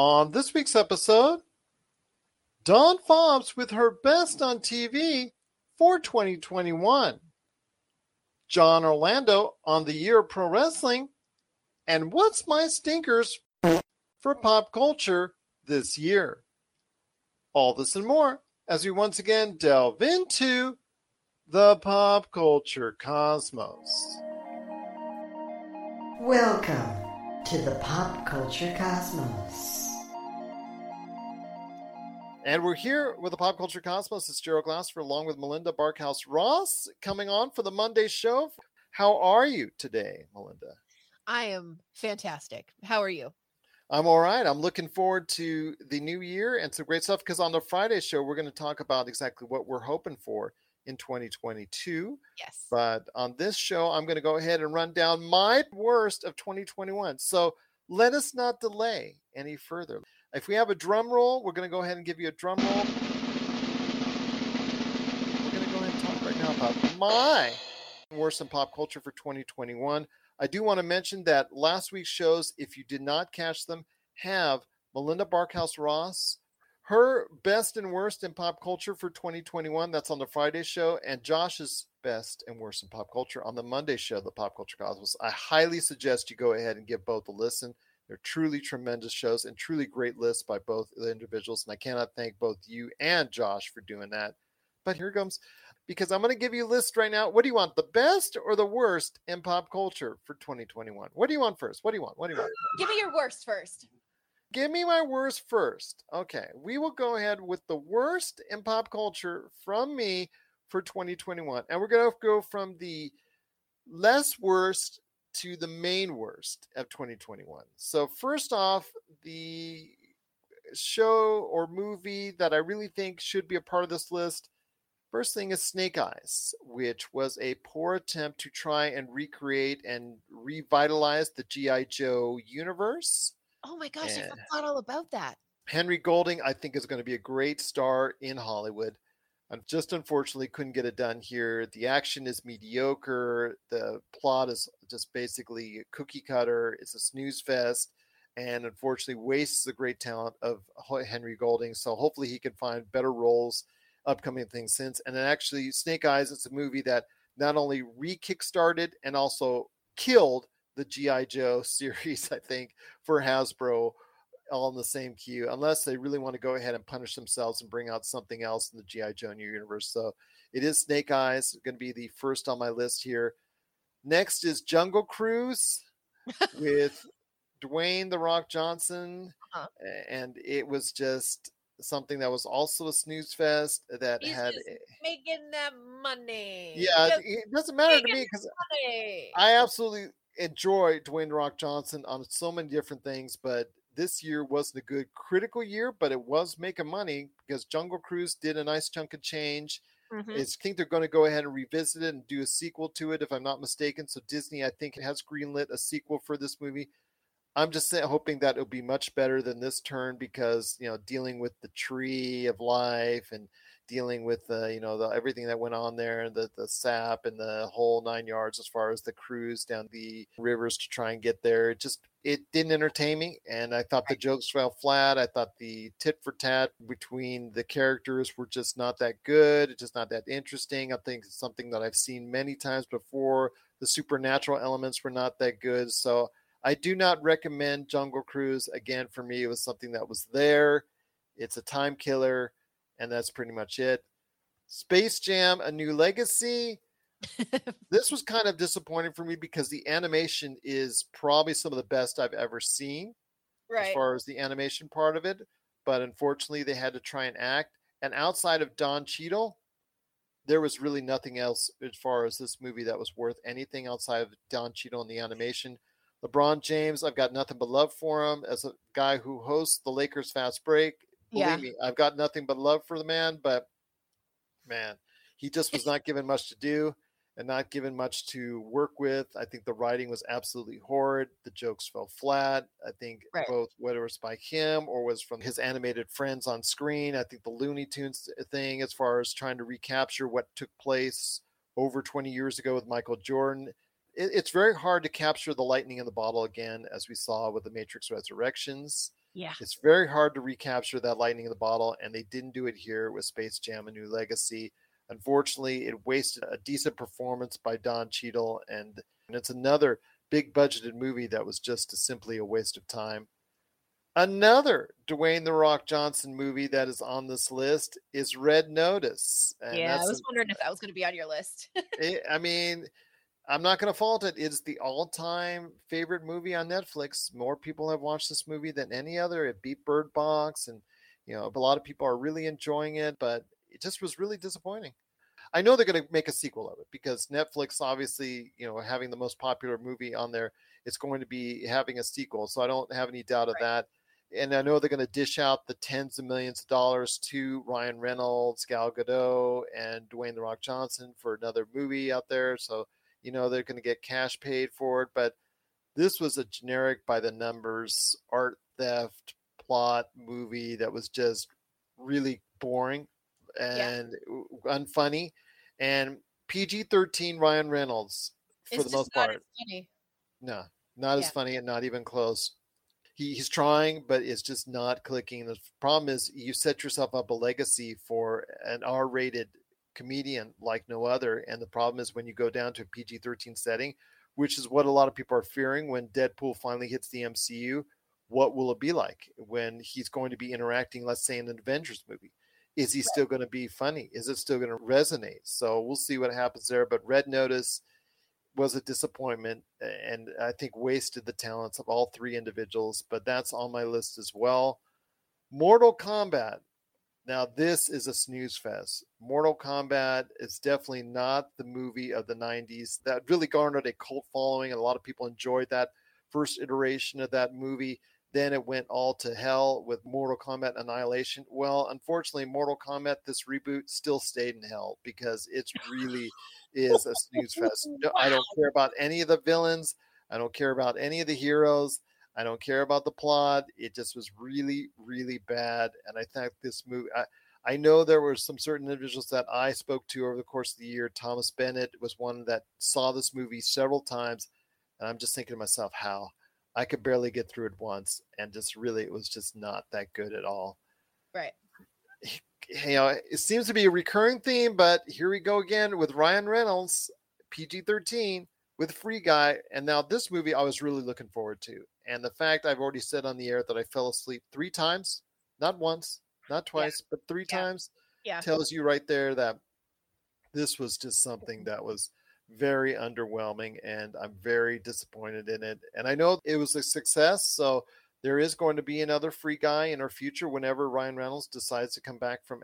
On this week's episode, Dawn Fobbs with her best on TV for 2021, John Orlando on the year of pro wrestling, and what's my stinkers for pop culture this year. All this and more as we once again delve into the pop culture cosmos. Welcome to the pop culture cosmos. And we're here with the Pop Culture Cosmos. It's Gerald Glassford along with Melinda Barkhouse-Ross coming on for the Monday show. How are you today, Melinda? I am fantastic. How are you? I'm all right. I'm looking forward to the new year and some great stuff, because on the Friday show, we're going to talk about exactly what we're hoping for in 2022. Yes. But on this show, I'm going to go ahead and run down my worst of 2021. So let us not delay any further. If we have a drum roll, we're going to go ahead and give you a drum roll. We're going to go ahead and talk right now about my worst in pop culture for 2021. I do want to mention that last week's shows, if you did not catch them, have Melinda Barkhouse-Ross, her best and worst in pop culture for 2021. That's on the Friday show. And Josh's best and worst in pop culture on the Monday show, The Pop Culture Cosmos. I highly suggest you go ahead and give both a listen. They're truly tremendous shows and truly great lists by both the individuals. And I cannot thank both you and Josh for doing that. But here comes, because I'm going to give you a list right now. What do you want? The best or the worst in pop culture for 2021? What do you want first? Give me your worst first. Give me my worst first. Okay. We will go ahead with the worst in pop culture from me for 2021. And we're going to go from the less worst to the main worst of 2021. So first off, the show or movie that I really think should be a part of this list, first thing is Snake Eyes, which was a poor attempt to try and recreate and revitalize the G.I. Joe universe. Oh my gosh, and I forgot all about that. Henry Golding, I think, is going to be a great star in Hollywood. I just unfortunately couldn't get it done here. The action is mediocre. The plot is just basically cookie cutter. It's a snooze fest, and unfortunately wastes the great talent of Henry Golding. So hopefully he can find better roles, upcoming things since. And then actually Snake Eyes, it's a movie that not only re-kickstarted and also killed the G.I. Joe series, I think, for Hasbro, all in the same queue, unless they really want to go ahead and punish themselves and bring out something else in the G.I. Joe universe. So it is Snake Eyes. It's going to be the first on my list here. Next is Jungle Cruise with Dwayne the Rock Johnson. Uh-huh. And it was just something that was also a snooze fest that he's had just making that money. Yeah, just it doesn't matter to me, because I absolutely enjoy Dwayne the Rock Johnson on so many different things, but this year wasn't a good critical year, but it was making money because Jungle Cruise did a nice chunk of change. Mm-hmm. I think they're going to go ahead and revisit it and do a sequel to it, if I'm not mistaken. So Disney, I think, has greenlit a sequel for this movie. I'm just hoping that it'll be much better than this turn, because, you know, dealing with the tree of life and dealing with everything that went on there, and the sap and the whole 9 yards as far as the cruise down the rivers to try and get there. It didn't entertain me, and I thought the jokes fell flat. I thought the tit for tat between the characters were just not that good. It's just not that interesting. I think it's something that I've seen many times before. The supernatural elements were not that good. So I do not recommend Jungle Cruise. Again, for me, it was something that was there. It's a time killer. And that's pretty much it. Space Jam, A New Legacy. This was kind of disappointing for me, because the animation is probably some of the best I've ever seen, right, as far as the animation part of it. But unfortunately, they had to try and act. And outside of Don Cheadle, there was really nothing else as far as this movie that was worth anything outside of Don Cheadle and the animation. LeBron James, I've got nothing but love for him. As a guy who hosts the Lakers Fast Break, Believe me, I've got nothing but love for the man, but man, he just was not given much to do and not given much to work with. I think the writing was absolutely horrid. The jokes fell flat. I think both, whether it's by him or was from his animated friends on screen, I think the Looney Tunes thing, as far as trying to recapture what took place over 20 years ago with Michael Jordan, it's very hard to capture the lightning in the bottle again, as we saw with The Matrix Resurrections. Yeah. It's very hard to recapture that lightning in the bottle, and they didn't do it here with Space Jam: A New Legacy. Unfortunately, it wasted a decent performance by Don Cheadle, and it's another big budgeted movie that was just simply a waste of time. Another Dwayne the Rock Johnson movie that is on this list is Red Notice. And yeah, I was wondering if that was going to be on your list. I'm not going to fault it. It's the all-time favorite movie on Netflix. More people have watched this movie than any other. It beat Bird Box, and a lot of people are really enjoying it, but it just was really disappointing. I know they're going to make a sequel of it because Netflix, obviously, having the most popular movie on there, it's going to be having a sequel. So I don't have any doubt of that. And I know they're going to dish out the tens of millions of dollars to Ryan Reynolds, Gal Gadot, and Dwayne the Rock Johnson for another movie out there. So, they're going to get cash paid for it. But this was a generic by the numbers art theft plot movie that was just really boring and unfunny. And PG-13 Ryan Reynolds, for the most part. No, not as funny and not even close. He's trying, but it's just not clicking. The problem is you set yourself up a legacy for an R-rated comedian like no other. And the problem is when you go down to a PG-13 setting, which is what a lot of people are fearing when Deadpool finally hits the MCU, what will it be like when he's going to be interacting, let's say, in an Avengers movie? Is he still going to be funny? Is it still going to resonate? So we'll see what happens there. But Red Notice was a disappointment, and I think wasted the talents of all three individuals, but that's on my list as well. Mortal Kombat. Now, this is a snooze fest. Mortal Kombat is definitely not the movie of the 90s. That really garnered a cult following, and a lot of people enjoyed that first iteration of that movie. Then it went all to hell with Mortal Kombat Annihilation. Well, unfortunately, Mortal Kombat, this reboot, still stayed in hell because it really is a snooze fest. No, I don't care about any of the villains. I don't care about any of the heroes. I don't care about the plot. It just was really, really bad. And I think this movie, I know there were some certain individuals that I spoke to over the course of the year. Thomas Bennett was one that saw this movie several times. And I'm just thinking to myself, how? I could barely get through it once, and it was just not that good at all. Right. It seems to be a recurring theme, but here we go again with Ryan Reynolds, PG-13, with Free Guy. And now this movie I was really looking forward to. And the fact I've already said on the air that I fell asleep 3 times, not once, not twice, but 3 times tells you right there that this was just something that was very underwhelming, and I'm very disappointed in it. And I know it was a success, so there is going to be another Free Guy in our future whenever Ryan Reynolds decides to come back from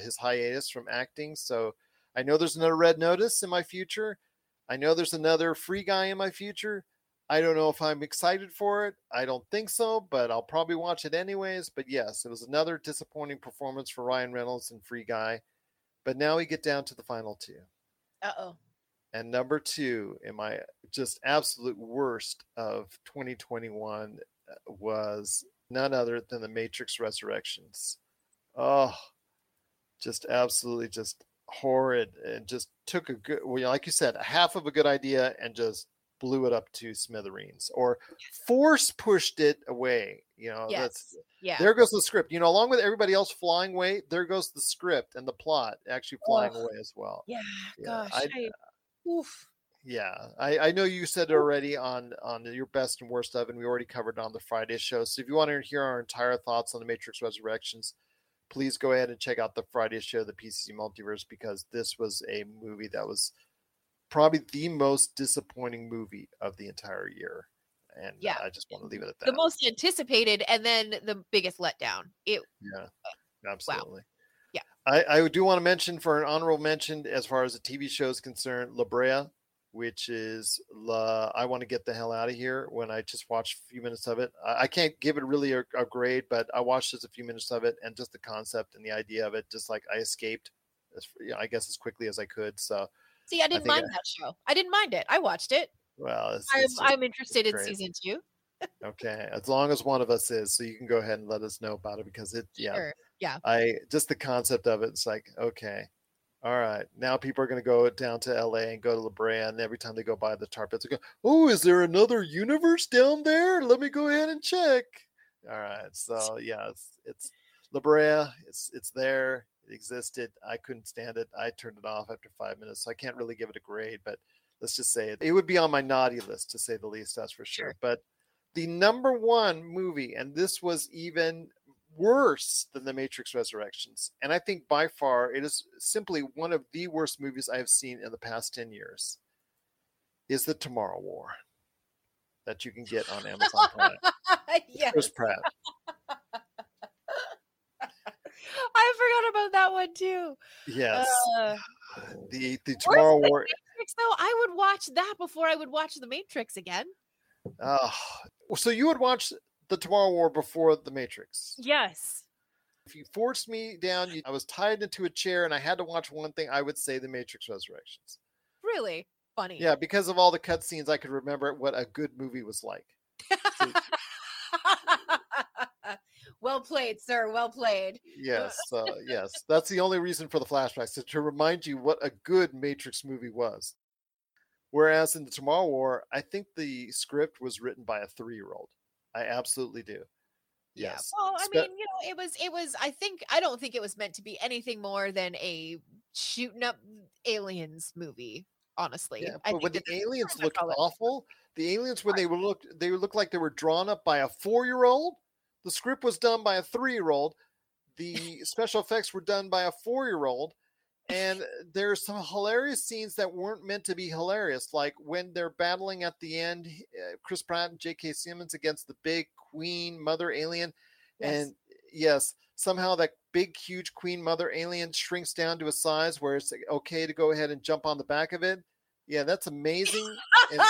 his hiatus from acting. So I know there's another Red Notice in my future. I know there's another Free Guy in my future. I don't know if I'm excited for it. I don't think so, but I'll probably watch it anyways. But yes, it was another disappointing performance for Ryan Reynolds and Free Guy. But now we get down to the final two. Uh-oh. And number 2 in my just absolute worst of 2021 was none other than The Matrix Resurrections. Oh, just absolutely just horrid, and just took a good, like you said, half of a good idea and just blew it up to smithereens, or force pushed it away. There goes the script. Along with everybody else flying away, there goes the script and the plot actually flying away as well. Yeah, gosh. Oof. Yeah, I know you said already on your best and worst of, and we already covered it on the Friday show. So if you want to hear our entire thoughts on The Matrix Resurrections, please go ahead and check out the Friday show, The PCC Multiverse, because this was a movie that was probably the most disappointing movie of the entire year. And I just want to leave it at that. The most anticipated and then the biggest letdown. Yeah, absolutely. Wow. I do want to mention, for an honorable mention, as far as the TV show is concerned, La Brea, which is I Want to Get the Hell Out of Here. When I just watched a few minutes of it, I can't give it really a grade, but I watched just a few minutes of it, and just the concept and the idea of it, just like I escaped, I guess, as quickly as I could. So, see, I didn't mind that show. I didn't mind it. I watched it. Well, I'm interested in season 2. Okay, as long as one of us is, so you can go ahead and let us know about it, because I just the concept of it, it's like, okay, all right, now people are going to go down to LA and go to La Brea, and every time they go by the tar pits, they go, oh, is there another universe down there? Let me go ahead and check. All right. So yeah, it's La Brea. It's there. It existed. I couldn't stand it. I turned it off after 5 minutes. So I can't really give it a grade, but let's just say it would be on my naughty list, to say the least. That's for sure. But the number one movie, and this was even worse than The Matrix Resurrections, and I think by far it is simply one of the worst movies I have seen in the past 10 years, is The Tomorrow War, that you can get on Amazon Prime. Yes. Chris Pratt. I forgot about that one too. Yes. The Tomorrow War. The Matrix, though, I would watch that before I would watch The Matrix again. So you would watch The Tomorrow War before The Matrix? Yes. If you forced me down, I was tied into a chair and I had to watch one thing, I would say The Matrix Resurrections. Really? Funny. Yeah, because of all the cutscenes, I could remember what a good movie was like. Well played, sir. Well played. Yes. Yes. That's the only reason for the flashbacks, to remind you what a good Matrix movie was. Whereas in The Tomorrow War, I think the script was written by a 3-year-old. I absolutely do. Yes. Yeah, well, I mean, you know, it was, I don't think it was meant to be anything more than a shooting up aliens movie, honestly. Yeah, but when the aliens looked awful, the aliens, when they looked like they were drawn up by a 4-year-old. The script was done by a 3-year-old. The special effects were done by a 4-year-old. And there's some hilarious scenes that weren't meant to be hilarious. Like when they're battling at the end, Chris Pratt and J.K. Simmons against the big queen mother alien. Yes. And yes, somehow that big, huge queen mother alien shrinks down to a size where it's okay to go ahead and jump on the back of it. Yeah, that's amazing in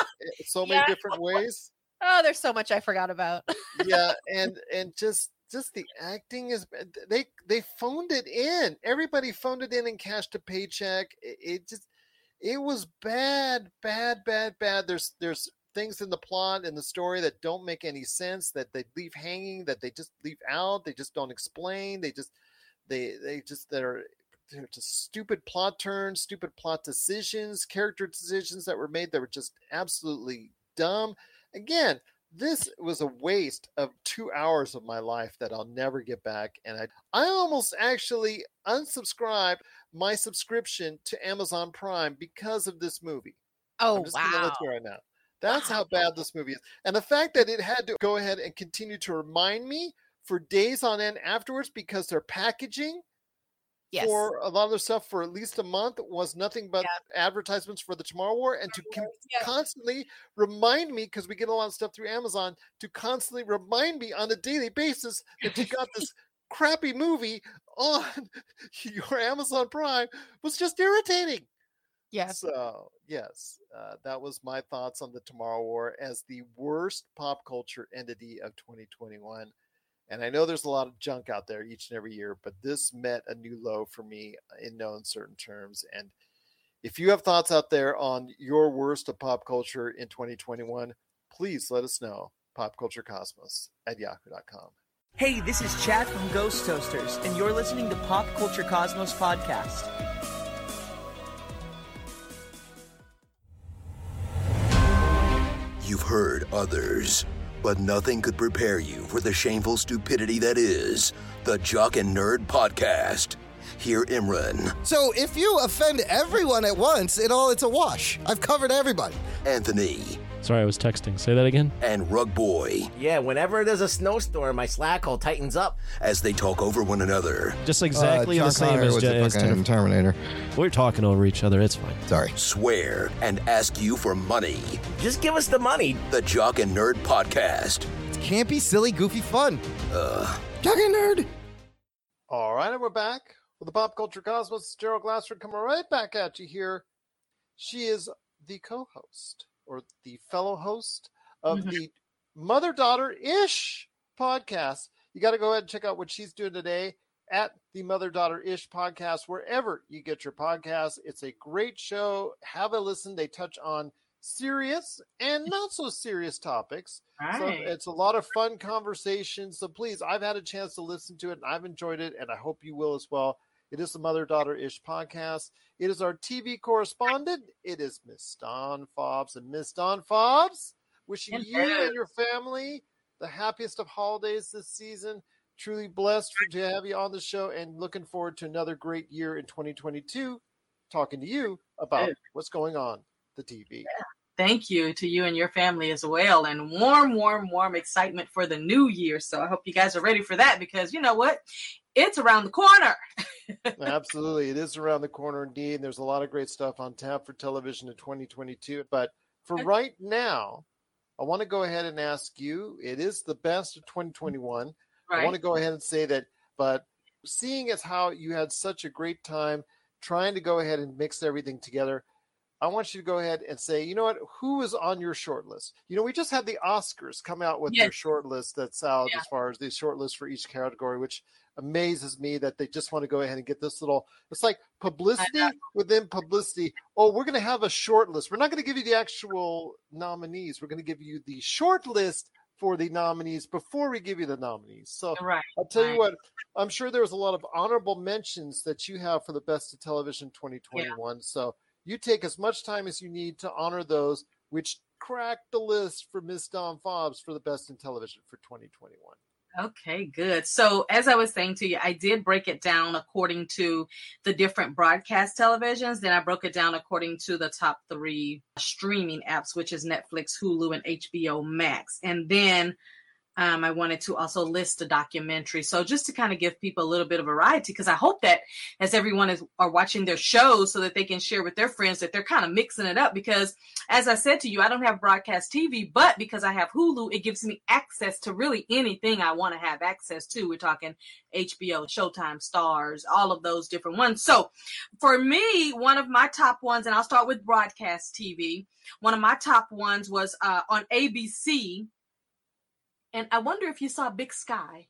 so many different ways. Oh, there's so much I forgot about. Yeah, and just the acting is, they phoned it in. Everybody phoned it in and cashed a paycheck. It was bad. There's things in the plot and the story that don't make any sense, that they leave hanging, that they just leave out, they just don't explain. They're just stupid plot turns, stupid plot decisions, character decisions that were made that were just absolutely dumb. Again, this was a waste of 2 hours of my life that I'll never get back. And I almost actually unsubscribed my subscription to Amazon Prime because of this movie. Oh, I'm just gonna let you right now. That's how bad this movie is. And the fact that it had to go ahead and continue to remind me for days on end afterwards, because their packaging for a lot of their stuff for at least a month was nothing but advertisements for The Tomorrow War, and to constantly remind me, because we get a lot of stuff through Amazon, to constantly remind me on a daily basis that you got this crappy movie on your Amazon Prime was just irritating. Yes. So yes, that was my thoughts on The Tomorrow War as the worst pop culture entity of 2021. And I know there's a lot of junk out there each and every year, but this met a new low for me in no uncertain terms. And if you have thoughts out there on your worst of pop culture in 2021, please let us know. PopCultureCosmos@yahoo.com. Hey, this is Chad from Ghost Toasters, and you're listening to Pop Culture Cosmos Podcast. You've heard others, but nothing could prepare you for the shameful stupidity that is the Jock and Nerd Podcast. Hear Imran. So if you offend everyone at once, it's a wash. I've covered everybody. Anthony. Sorry, I was texting. Say that again. And Rug Boy. Yeah, whenever there's a snowstorm, my Slack hole tightens up. As they talk over one another. Just exactly the same as Terminator. We're talking over each other. It's fine. Sorry. Swear and ask you for money. Just give us the money. The Jock and Nerd Podcast. It's campy, silly, goofy fun. Jock and Nerd. All right, and we're back with the Pop Culture Cosmos. It's Gerald Glassford coming right back at you here. She is the co-host, or the fellow host of the Mother-Daughter-ish podcast. You got to go ahead and check out what she's doing today at the Mother-Daughter-ish podcast, wherever you get your podcasts. It's a great show. Have a listen. They touch on serious and not so serious topics. Right. So it's a lot of fun conversations. So please, I've had a chance to listen to it, and I've enjoyed it, and I hope you will as well. It is the Mother-Daughter-ish podcast. It is our TV correspondent. It is Miss Dawn Fobbs. And Miss Dawn Fobbs, wishing you and your family the happiest of holidays this season. Truly blessed to have you on the show and looking forward to another great year in 2022, talking to you about what's going on the TV. Yeah. Thank you to you and your family as well. And warm, warm, warm excitement for the new year. So I hope you guys are ready for that because you know what? It's around the corner. Absolutely. It is around the corner indeed. And there's a lot of great stuff on tap for television in 2022. But for right now, I want to go ahead and ask you, it is the best of 2021. Right. I want to go ahead and say that, but seeing as how you had such a great time trying to go ahead and mix everything together, I want you to go ahead and say, you know what, who is on your short list? You know, we just had the Oscars come out with their short list that's out as far as the short list for each category, which amazes me that they just want to go ahead and get this little, it's like publicity within publicity. Oh, we're going to have a short list. We're not going to give you the actual nominees. We're going to give you the short list for the nominees before we give you the nominees. So I'll tell you what, I'm sure there was a lot of honorable mentions that you have for the best of television 2021. Yeah. So you take as much time as you need to honor those, which cracked the list for Miss Dawn Fobbs for the best in television for 2021. Okay, good. So as I was saying to you, I did break it down according to the different broadcast televisions. Then I broke it down according to the top three streaming apps, which is Netflix, Hulu, and HBO Max. And then I wanted to also list a documentary. So just to kind of give people a little bit of variety, because I hope that as everyone are watching their shows so that they can share with their friends that they're kind of mixing it up. Because as I said to you, I don't have broadcast TV, but because I have Hulu, it gives me access to really anything I want to have access to. We're talking HBO, Showtime, Stars, all of those different ones. So for me, one of my top ones, and I'll start with broadcast TV. One of my top ones was on ABC. And I wonder if you saw Big Sky.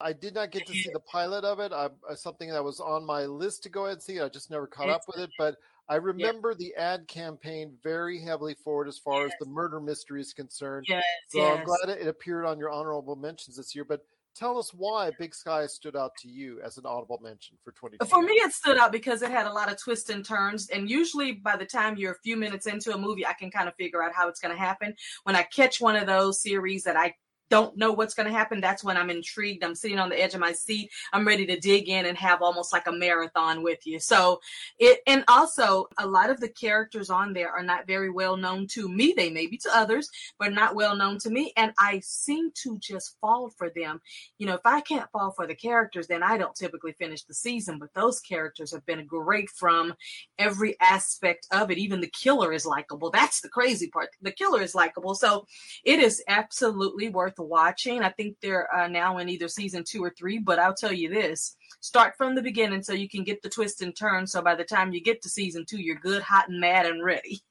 I did not get to see the pilot of it. Something that was on my list to go ahead and see. I just never caught up with it. But I remember the ad campaign very heavily forward as far as the murder mystery is concerned. Yes, so I'm glad it appeared on your honorable mentions this year. But tell us why Big Sky stood out to you as an audible mention for 2020. For me, it stood out because it had a lot of twists and turns. And usually by the time you're a few minutes into a movie, I can kind of figure out how it's going to happen. When I catch one of those series that I don't know what's going to happen, that's when I'm intrigued. I'm sitting on the edge of my seat. I'm ready to dig in and have almost like a marathon with you. So it, and also a lot of the characters on there are not very well known to me. They may be to others, but not well known to me. And I seem to just fall for them. You know, if I can't fall for the characters, then I don't typically finish the season, but those characters have been great from every aspect of it. Even the killer is likable. That's the crazy part. The killer is likable. So it is absolutely worth watching. I think they're now in either season 2 or 3, but I'll tell you this, start from the beginning so you can get the twist and turn. So by the time you get to season 2, you're good, hot and mad and ready.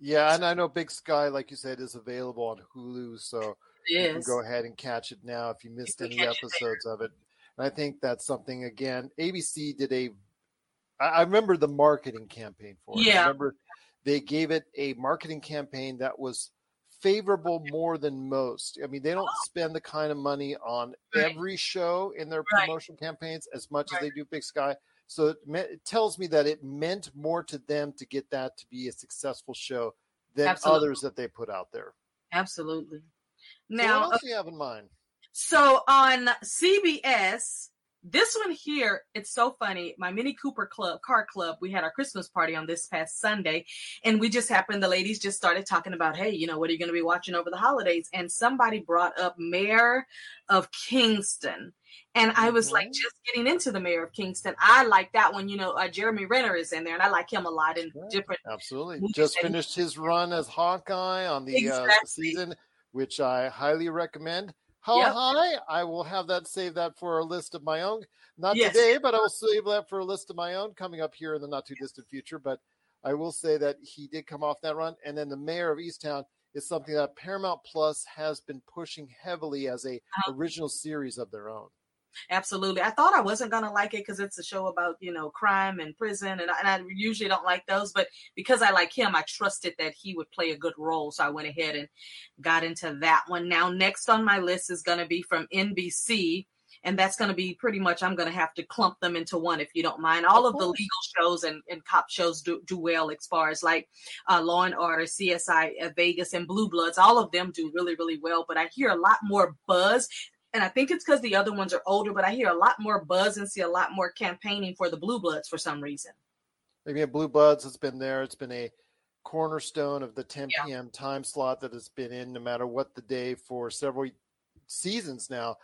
Yeah. And I know Big Sky, like you said, is available on Hulu. So you can go ahead and catch it now if you missed any episodes of it. And I think that's something, again, ABC did I remember the marketing campaign for it. I remember they gave it a marketing campaign that was favorable more than most. I mean, they don't spend the kind of money on every show in their promotional campaigns as much as they do Big Sky. So it tells me that it meant more to them to get that to be a successful show than others that they put out there. Absolutely. Now, so what else do you have in mind? So on CBS, this one here, it's so funny. My Mini Cooper car club, we had our Christmas party on this past Sunday, and the ladies just started talking about, hey, you know, what are you going to be watching over the holidays? And somebody brought up Mayor of Kingston. And I was like, just getting into the Mayor of Kingston. I like that one. You know, Jeremy Renner is in there, and I like him a lot in different. Absolutely. Just finished his run as Hawkeye on the season, which I highly recommend. How high? I will have that, save that for a list of my own. Not today, but I will save that for a list of my own coming up here in the not too distant future. But I will say that he did come off that run. And then the Mayor of Easttown is something that Paramount Plus has been pushing heavily as a original series of their own. Absolutely. I thought I wasn't going to like it because it's a show about, you know, crime and prison. And I usually don't like those. But because I like him, I trusted that he would play a good role. So I went ahead and got into that one. Now, next on my list is going to be from NBC. And that's going to be pretty much, I'm going to have to clump them into one, if you don't mind. All of the legal shows and cop shows do well as far as like Law and Order, CSI Vegas, and Blue Bloods. All of them do really, really well. But I hear a lot more buzz. And I think it's because the other ones are older, but I hear a lot more buzz and see a lot more campaigning for the Blue Bloods for some reason. Again, Blue Bloods has been there. It's been a cornerstone of the 10 p.m. time slot that has been in no matter what the day for several seasons now.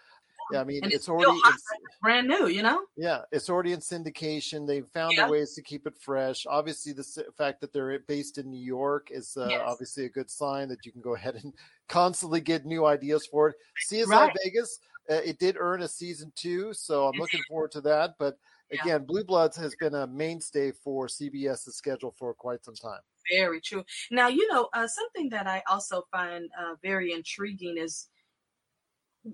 Yeah, I mean, it's already brand new, you know? Yeah, it's already in syndication. They've found ways to keep it fresh. Obviously, the fact that they're based in New York is obviously a good sign that you can go ahead and constantly get new ideas for it. CSI Vegas, it did earn a season 2, so I'm looking forward to that. But again, Blue Bloods has been a mainstay for CBS's schedule for quite some time. Very true. Now, you know, something that I also find very intriguing is,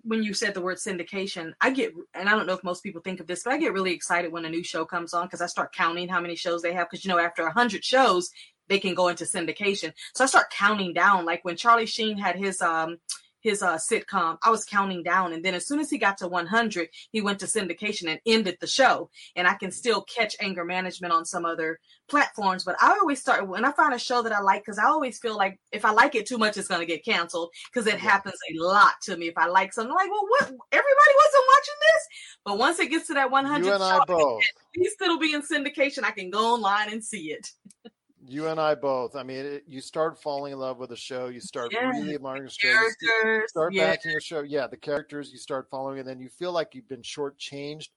when you said the word syndication, I get, and I don't know if most people think of this, but I get really excited when a new show comes on because I start counting how many shows they have. Because, you know, after 100 shows, they can go into syndication. So I start counting down. Like when Charlie Sheen had his sitcom, I was counting down. And then as soon as he got to 100, he went to syndication and ended the show. And I can still catch Anger Management on some other platforms. But I always start when I find a show that I like, because I always feel like if I like it too much, it's going to get canceled, because it happens a lot to me. If I like something, I'm like, well, what? Everybody wasn't watching this. But once it gets to that 100, you and I both. At least it'll be in syndication. I can go online and see it. You and I both. I mean, you start falling in love with a show. You start really admiring the show. You start backing your show. Yeah, the characters you start following, and then you feel like you've been shortchanged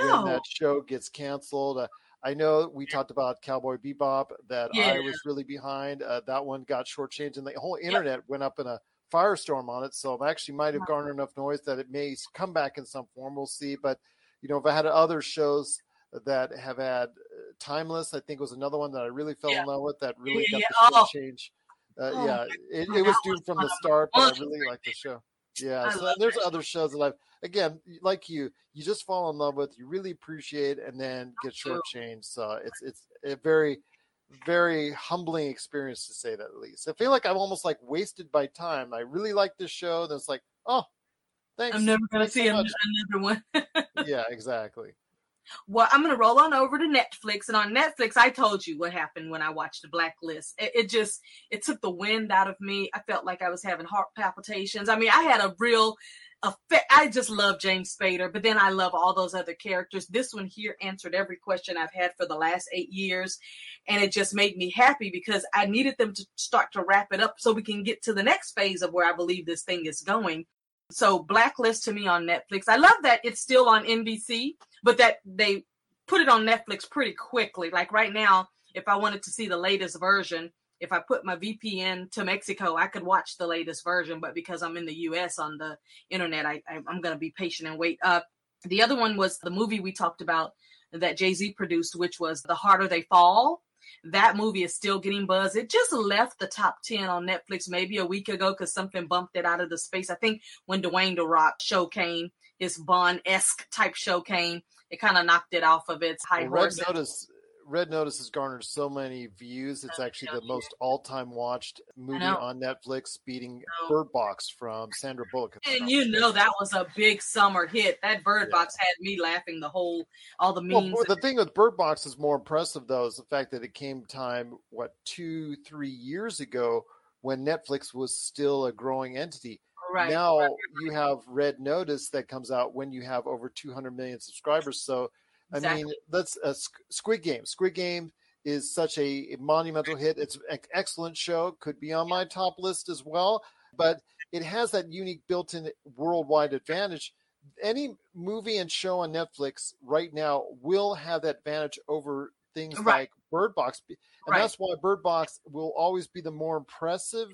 when that show gets canceled. I know we talked about Cowboy Bebop, that I was really behind. That one got shortchanged, and the whole internet went up in a firestorm on it. So it actually might have garnered enough noise that it may come back in some form. We'll see. But, you know, if I had other shows that have had Timeless, I think, was another one that I really fell in love with, that really got the change. It was due from the start, but I really liked the show. Yeah, so there's other shows that I've, again, like you just fall in love with, you really appreciate, and then get shortchanged. So it's a very, very humbling experience, to say that at least. I feel like I'm almost like wasted by time. I really like this show, and it's like, oh, thanks. I'm never going to see another one. Yeah, exactly. Well, I'm going to roll on over to Netflix. And on Netflix, I told you what happened when I watched The Blacklist. It took the wind out of me. I felt like I was having heart palpitations. I mean, I had a real effect. I just love James Spader, but then I love all those other characters. This one here answered every question I've had for the last 8 years. And it just made me happy because I needed them to start to wrap it up so we can get to the next phase of where I believe this thing is going. So Blacklist to me on Netflix. I love that it's still on NBC, but that they put it on Netflix pretty quickly. Like right now, if I wanted to see the latest version, if I put my VPN to Mexico, I could watch the latest version. But because I'm in the U.S. on the internet, I'm going to be patient and wait up. The other one was the movie we talked about that Jay-Z produced, which was The Harder They Fall. That movie is still getting buzz. It just left the top 10 on Netflix maybe a week ago because something bumped it out of the space. I think when Dwayne the Rock show came, his Bond-esque type show came, it kind of knocked it off of its high horse. Red Notice has garnered so many views. It's actually the most all-time watched movie on Netflix, beating Bird Box from Sandra Bullock. And you know that was a big summer hit. That Bird Box had me laughing all the memes. Well, the thing with Bird Box is more impressive, though, is the fact that it came time, 2-3 years ago, when Netflix was still a growing entity. Right. Now you have Red Notice that comes out when you have over 200 million subscribers, so... Exactly. I mean, that's Squid Game. Squid Game is such a monumental hit. It's an excellent show. Could be on my top list as well. But it has that unique built-in worldwide advantage. Any movie and show on Netflix right now will have that advantage over things like Bird Box. And that's why Bird Box will always be the more impressive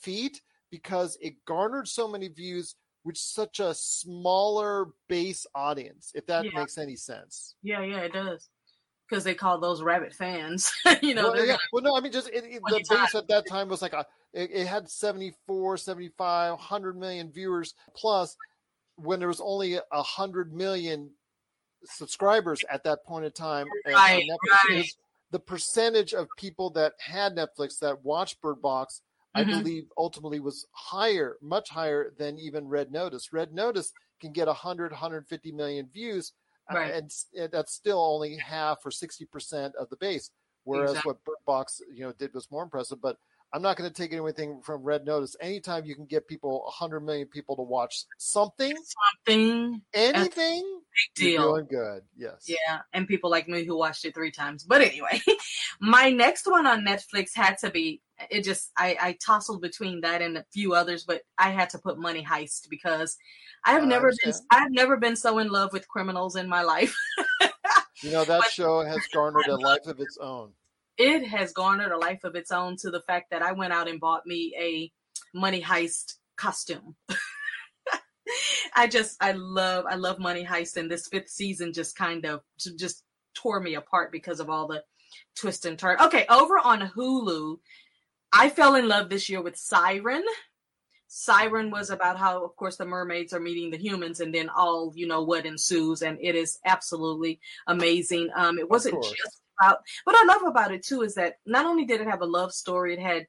feat, because it garnered so many views with such a smaller base audience, if that makes any sense. Yeah, it does. Because they call those rabbit fans. You know, the base at that time was like, it had 74, 75, 100 million viewers plus when there was only 100 million subscribers at that point in time. And the percentage of people that had Netflix that watched Bird Box, I believe ultimately was higher, much higher than even Red Notice. Red Notice can get 100, 150 million views. Right. And that's still only half or 60% of the base. Whereas exactly. what Bird Box, did was more impressive. But I'm not going to take anything from Red Notice. Anytime you can get 100 million people to watch anything, big deal. You're doing good. Yes. Yeah. And people like me who watched it 3 times. But anyway, my next one on Netflix had to be, I tousled between that and a few others, but I had to put Money Heist because I've never been so in love with criminals in my life. That show has garnered a life of its own. It has garnered a life of its own to the fact that I went out and bought me a Money Heist costume. I love Money Heist, and this 5th season just kind of just tore me apart because of all the twists and turns. Okay, over on Hulu, I fell in love this year with Siren. Siren was about how, of course, the mermaids are meeting the humans, and then all what ensues, and it is absolutely amazing. It wasn't just about, what I love about it too is that not only did it have a love story, it had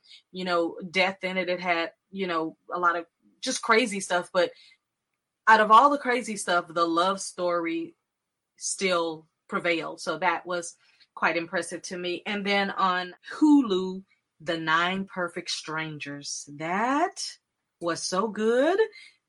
death in it, it had a lot of just crazy stuff, but out of all the crazy stuff, the love story still prevailed, so that was quite impressive to me. And then on Hulu, The 9 Perfect Strangers, that was so good,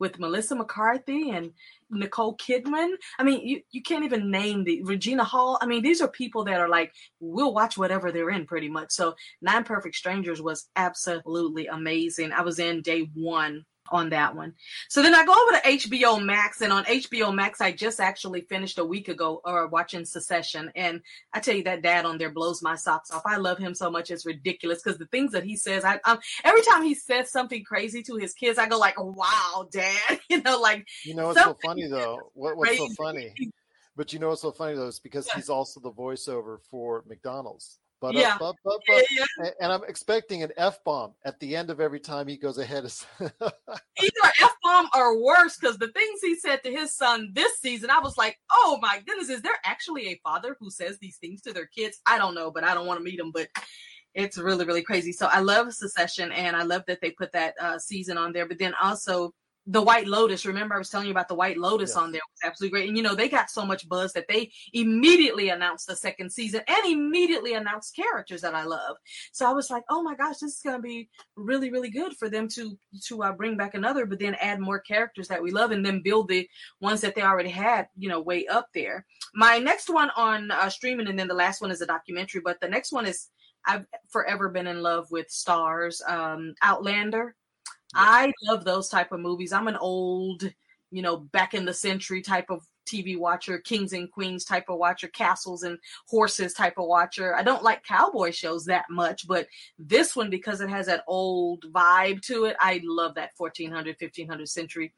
with Melissa McCarthy and Nicole Kidman. I mean, you can't even name Regina Hall. I mean, these are people that are like, we'll watch whatever they're in pretty much. So 9 Perfect Strangers was absolutely amazing. I was in day 1 on that one. So then I go over to HBO Max, and on HBO Max, I just actually finished a week ago watching Succession. And I tell you, that dad on there blows my socks off. I love him so much. It's ridiculous because the things that he says, I every time he says something crazy to his kids, I go like, wow, dad, what's so funny though? What's so funny, but what's so funny though, is because he's also the voiceover for McDonald's. And I'm expecting an F-bomb at the end of every time he goes ahead. Either an F-bomb or worse, because the things he said to his son this season, I was like, oh my goodness, is there actually a father who says these things to their kids? I don't know, but I don't want to meet him, but it's really, really crazy. So I love Succession, and I love that they put that season on there, but then also The White Lotus. Remember, I was telling you about The White Lotus on there. It was absolutely great. And, they got so much buzz that they immediately announced the 2nd season and immediately announced characters that I love. So I was like, oh, my gosh, this is going to be really, really good for them to bring back another, but then add more characters that we love and then build the ones that they already had, way up there. My next one on streaming, and then the last one is a documentary, but the next one is, I've forever been in love with Stars, Outlander. I love those type of movies. I'm an old, back in the century type of TV watcher, kings and queens type of watcher, castles and horses type of watcher. I don't like cowboy shows that much, but this one, because it has that old vibe to it, I love that 1400, 1500 century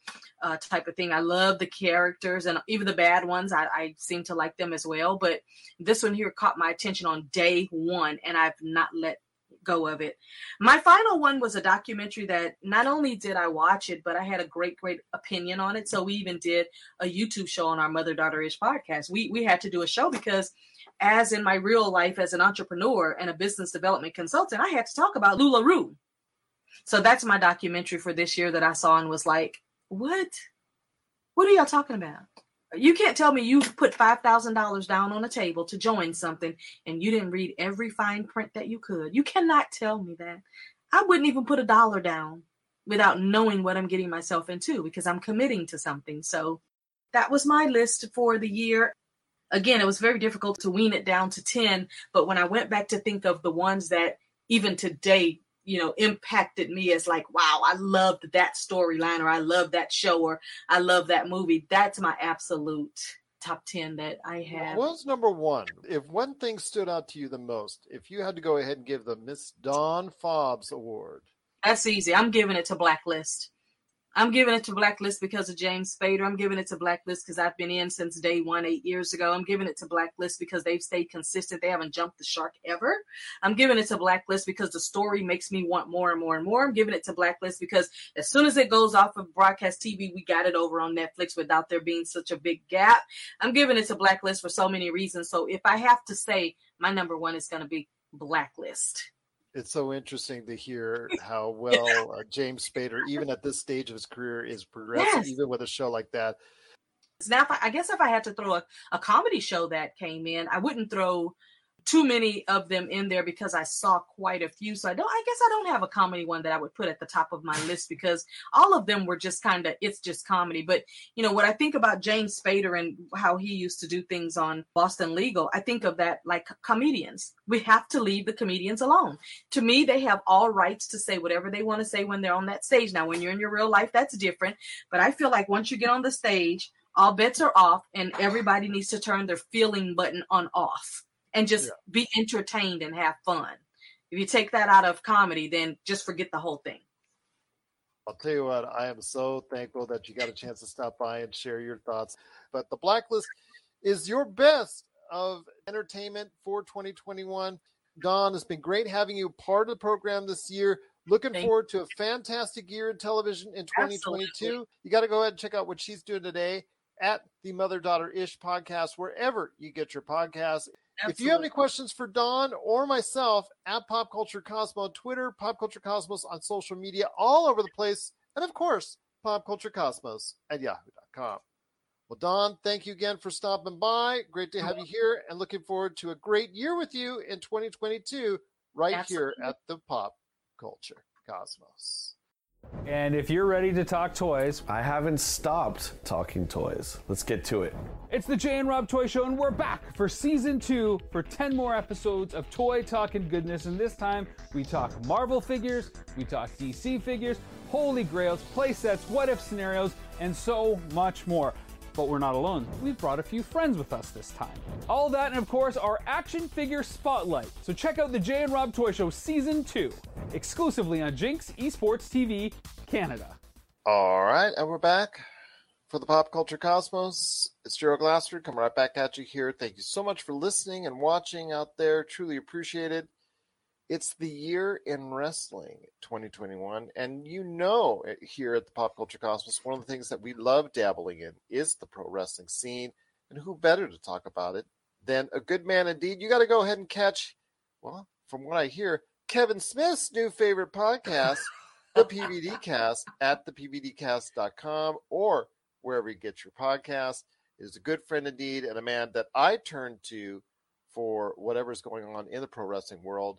type of thing. I love the characters, and even the bad ones, I seem to like them as well. But this one here caught my attention on day 1, and I've not let go of it. My final one was a documentary that not only did I watch it, but I had a great, great opinion on it. So we even did a YouTube show on our Mother-Daughter-ish podcast. We had to do a show because, as in my real life as an entrepreneur and a business development consultant, I had to talk about LuLaRue. So that's my documentary for this year that I saw and was like, what are y'all talking about? You can't tell me you put $5,000 down on a table to join something and you didn't read every fine print that you could. You cannot tell me that. I wouldn't even put $1 down without knowing what I'm getting myself into, because I'm committing to something. So that was my list for the year. Again, it was very difficult to wean it down to 10, but when I went back to think of the ones that even today impacted me as like, wow, I loved that storyline, or I love that show, or I love that movie. That's my absolute top 10 that I have. What was number 1? If one thing stood out to you the most, if you had to go ahead and give the Miss Dawn Fobbs award. That's easy. I'm giving it to Blacklist. I'm giving it to Blacklist because of James Spader. I'm giving it to Blacklist because I've been in since day 1, 8 years ago. I'm giving it to Blacklist because they've stayed consistent. They haven't jumped the shark ever. I'm giving it to Blacklist because the story makes me want more and more and more. I'm giving it to Blacklist because as soon as it goes off of broadcast TV, we got it over on Netflix without there being such a big gap. I'm giving it to Blacklist for so many reasons. So if I have to say, my number 1 is going to be Blacklist. It's so interesting to hear how well James Spader, even at this stage of his career, is progressing, even with a show like that. Now, I guess if I had to throw a comedy show that came in, I wouldn't throw too many of them in there because I saw quite a few. So I guess I don't have a comedy one that I would put at the top of my list because all of them were just kind of, it's just comedy. But, you know, what I think about James Spader and how he used to do things on Boston Legal, I think of that like comedians. We have to leave the comedians alone. To me, they have all rights to say whatever they want to say when they're on that stage. Now, when you're in your real life, that's different. But I feel like once you get on the stage, all bets are off and everybody needs to turn their feeling button on off and just be entertained and have fun. If you take that out of comedy, then just forget the whole thing. I'll tell you what, I am so thankful that you got a chance to stop by and share your thoughts. But The Blacklist is your best of entertainment for 2021. Dawn, it's been great having you part of the program this year. Looking forward to a fantastic year in television in 2022. Absolutely. You got to go ahead and check out what she's doing today at the Mother-Daughter-ish podcast, wherever you get your podcasts. Absolutely. If you have any questions for Dawn or myself, at Pop Culture Cosmo on Twitter, Pop Culture Cosmos on social media, all over the place, and of course, Pop Culture Cosmos at yahoo.com. Well, Dawn, thank you again for stopping by. Great to have you here, and looking forward to a great year with you in 2022 right here at the Pop Culture Cosmos. And if you're ready to talk toys, I haven't stopped talking toys. Let's get to it. It's the Jay and Rob Toy Show, and we're back for season 2 for 10 more episodes of toy talk and goodness. And this time we talk Marvel figures, we talk DC figures, holy grails, play sets, what if scenarios, and so much more. But we're not alone. We've brought a few friends with us this time. All that and, of course, our action figure spotlight. So check out the Jay and Rob Toy Show Season 2, exclusively on Jinx Esports TV Canada. All right, and we're back for the Pop Culture Cosmos. It's Gerald Glassford coming right back at you here. Thank you so much for listening and watching out there. Truly appreciate it. It's the year in wrestling, 2021, and you know here at the Pop Culture Cosmos, one of the things that we love dabbling in is the pro wrestling scene, and who better to talk about it than a good man indeed. You got to go ahead and catch, well, from what I hear, Kevin Smith's new favorite podcast, The PVD Cast, at thepvdcast.com or wherever you get your podcast. It is a good friend indeed and a man that I turn to for whatever's going on in the pro wrestling world.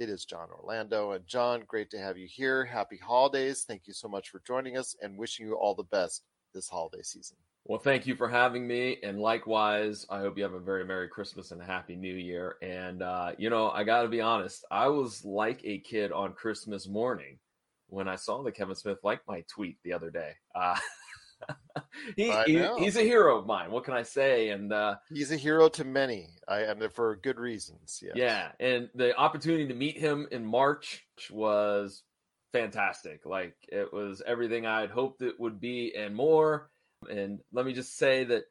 It is John Orlando. And John, great to have you here. Happy holidays. Thank you so much for joining us and wishing you all the best this holiday season. Well, thank you for having me. And likewise, I hope you have a very Merry Christmas and a Happy New Year. And, you know, I got to be honest, I was like a kid on Christmas morning when I saw that Kevin Smith liked my tweet the other day. He's a hero of mine. What can I say? And he's a hero to many, and for good reasons. Yes. Yeah, and the opportunity to meet him in March was fantastic. Like, it was everything I had hoped it would be and more. And let me just say that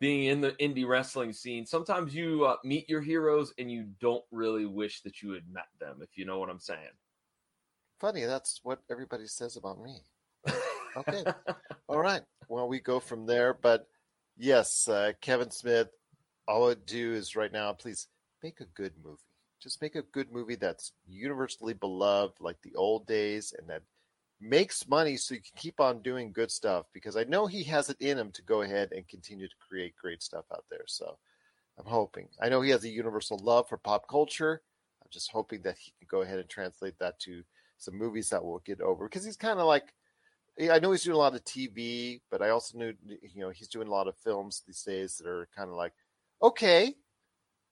being in the indie wrestling scene, sometimes you meet your heroes and you don't really wish that you had met them, if you know what I'm saying. Funny, that's what everybody says about me. Okay. All right. Well, we go from there. But yes, Kevin Smith, all I do is right now, please make a good movie. Just make a good movie that's universally beloved like the old days and that makes money so you can keep on doing good stuff, because I know he has it in him to go ahead and continue to create great stuff out there. So I'm hoping. I know he has a universal love for pop culture. I'm just hoping that he can go ahead and translate that to some movies that will get over, because he's kind of like, I know he's doing a lot of TV, but I also knew, you know, he's doing a lot of films these days that are kind of like, okay,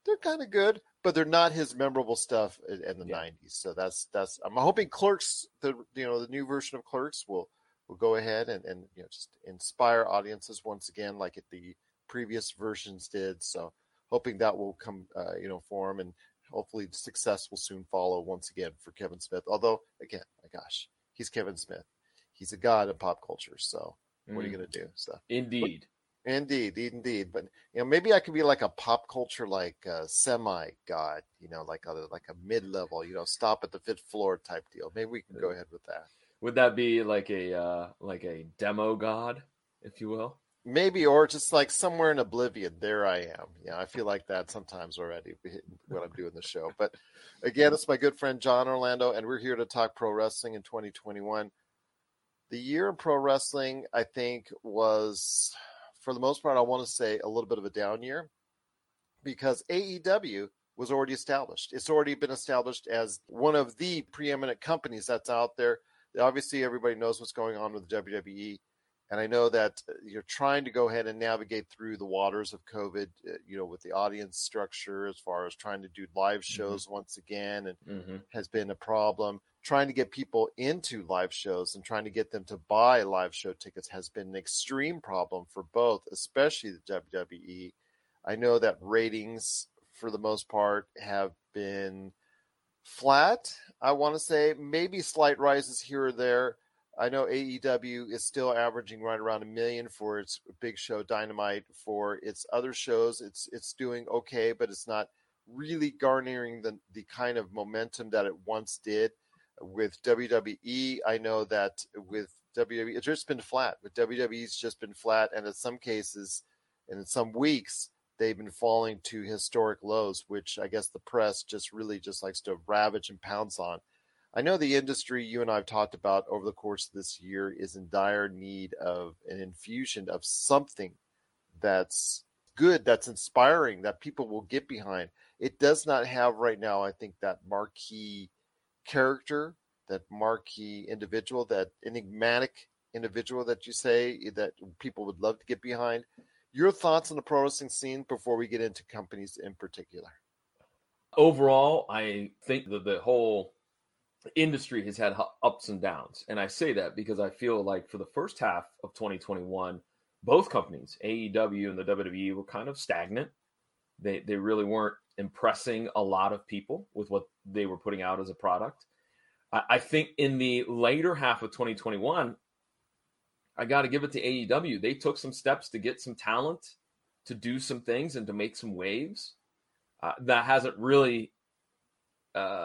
they're kind of good, but they're not his memorable stuff in the 90s. So that's I'm hoping Clerks, the new version of Clerks will go ahead and you know, just inspire audiences once again, like the previous versions did. So hoping that will come, for him, and hopefully success will soon follow once again for Kevin Smith. Although, again, my gosh, he's Kevin Smith. He's a god of pop culture, so what are you going to do? So, indeed. But you know, maybe I could be like a pop culture, semi-god, like a mid-level, stop at the fifth floor type deal. Maybe we can go ahead with that. Would that be like a demo god, if you will? Maybe, or just like somewhere in oblivion, there I am. Yeah, I feel like that sometimes already when I'm doing the show. But again, it's my good friend John Orlando, and we're here to talk pro wrestling in 2021. The year in pro wrestling, I think, was for the most part, I want to say a little bit of a down year because AEW was already established. It's already been established as one of the preeminent companies that's out there. Obviously, everybody knows what's going on with the WWE. And I know that you're trying to go ahead and navigate through the waters of COVID, you know, with the audience structure as far as trying to do live shows once again, and has been a problem. Trying to get people into live shows and trying to get them to buy live show tickets has been an extreme problem for both, especially the WWE. I know that ratings, for the most part, have been flat. I want to say maybe slight rises here or there. I know AEW is still averaging right around 1 million for its big show Dynamite. For its other shows, it's doing okay, but it's not really garnering the kind of momentum that it once did. With WWE, I know that with WWE, it's just been flat. With WWE, it's just been flat, and in some cases, and in some weeks, they've been falling to historic lows, which I guess the press just really just likes to ravage and pounce on. I know the industry you and I have talked about over the course of this year is in dire need of an infusion of something that's good, that's inspiring, that people will get behind. It does not have right now, I think, that marquee character, that marquee individual, that enigmatic individual that you say that people would love to get behind. Your thoughts on the pro wrestling scene before we get into companies in particular? Overall, I think that the whole industry has had ups and downs. And I say that because I feel like for the first half of 2021, both companies, AEW and the WWE, were kind of stagnant. They really weren't impressing a lot of people with what they were putting out as a product. I think in the later half of 2021, I got to give it to AEW. They took some steps to get some talent, to do some things, and to make some waves. That hasn't really there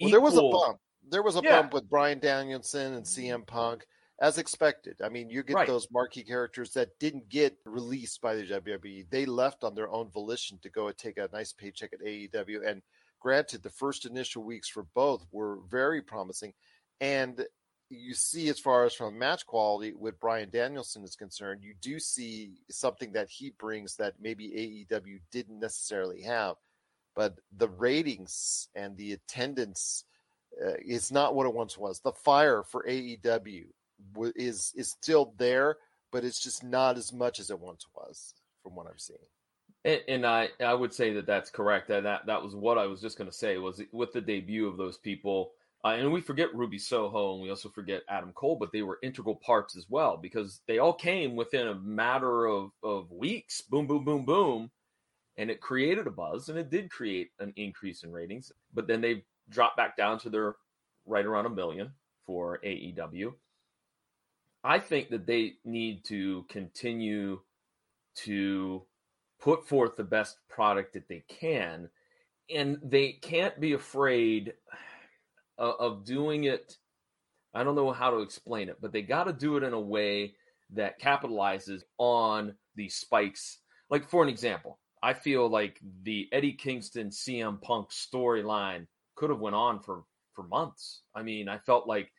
was a bump. There was a bump with Bryan Danielson and CM Punk, as expected. I mean, you get those marquee characters that didn't get released by the WWE. They left on their own volition to go and take a nice paycheck at AEW. And granted, the first initial weeks for both were very promising. And you see, as far as from match quality with Bryan Danielson is concerned, you do see something that he brings that maybe AEW didn't necessarily have. But the ratings and the attendance is not what it once was. The fire for AEW is still there, but it's just not as much as it once was, from what I'm seeing. And I would say that that's correct. That was what I was just going to say, was with the debut of those people. And we forget Ruby Soho, and we also forget Adam Cole, but they were integral parts as well, because they all came within a matter of weeks. Boom, boom, boom, boom. And it created a buzz, and it did create an increase in ratings. But then they dropped back down to their right around 1 million for AEW. I think that they need to continue to put forth the best product that they can. And they can't be afraid of doing it. I don't know how to explain it, but they got to do it in a way that capitalizes on the spikes. Like, for an example, I feel like the Eddie Kingston CM Punk storyline could have went on for months. I mean, I felt like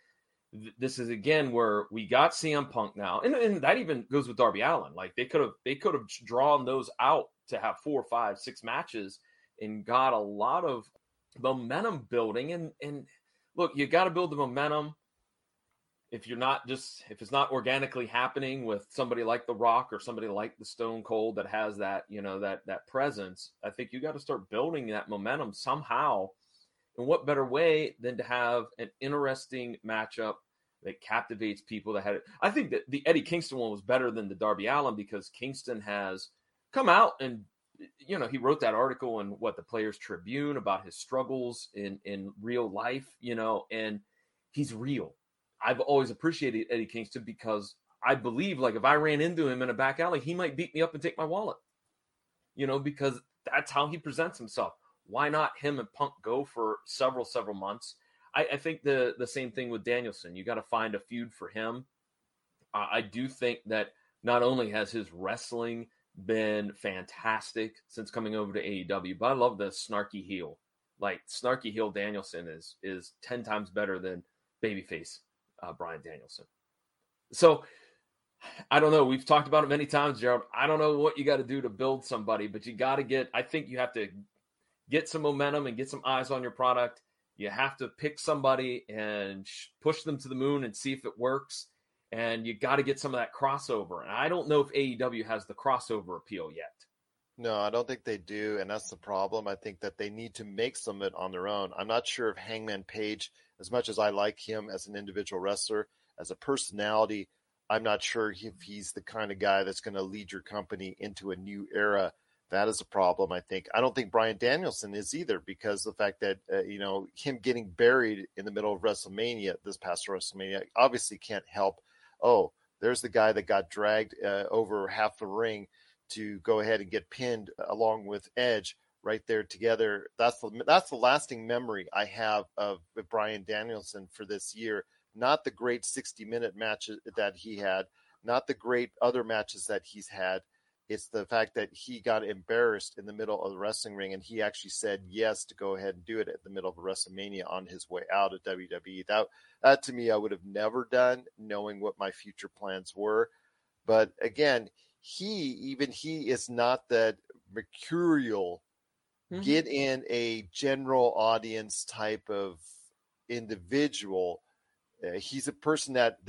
this is again where we got CM Punk now, and that even goes with Darby Allin. Like, they could have drawn those out to have 4, 5, 6 matches and got a lot of momentum building. And look, you got to build the momentum. If it's not organically happening with somebody like The Rock or somebody like the Stone Cold that has that, you know, that presence, I think you got to start building that momentum somehow. And what better way than to have an interesting matchup that captivates people that had it? I think that the Eddie Kingston one was better than the Darby Allin, because Kingston has come out and, you know, he wrote that article in the Players Tribune about his struggles in real life, you know, and he's real. I've always appreciated Eddie Kingston because I believe, like, if I ran into him in a back alley, he might beat me up and take my wallet, you know, because that's how he presents himself. Why not him and Punk go for several months? I think the same thing with Danielson. You got to find a feud for him. I do think that not only has his wrestling been fantastic since coming over to AEW, but I love the snarky heel. Like, snarky heel Danielson is 10 times better than babyface Bryan Danielson. So I don't know. We've talked about it many times, Gerald. I don't know what you got to do to build somebody, but you got to get, I think you have to get some momentum and get some eyes on your product. You have to pick somebody and push them to the moon and see if it works. And you got to get some of that crossover. And I don't know if AEW has the crossover appeal yet. No, I don't think they do. And that's the problem. I think that they need to make some of it on their own. I'm not sure if Hangman Page, as much as I like him as an individual wrestler, as a personality, I'm not sure if he's the kind of guy that's going to lead your company into a new era. That is a problem, I think. I don't think Bryan Danielson is either, because the fact that, him getting buried in the middle of WrestleMania, this past WrestleMania, obviously can't help. Oh, there's the guy that got dragged over half the ring to go ahead and get pinned along with Edge right there together. That's the lasting memory I have of Bryan Danielson for this year. Not the great 60-minute matches that he had, not the great other matches that he's had. It's the fact that he got embarrassed in the middle of the wrestling ring, and he actually said yes to go ahead and do it at the middle of WrestleMania on his way out of WWE. That to me, I would have never done, knowing what my future plans were. But again, he is not that mercurial, get in a general audience type of individual. He's a person that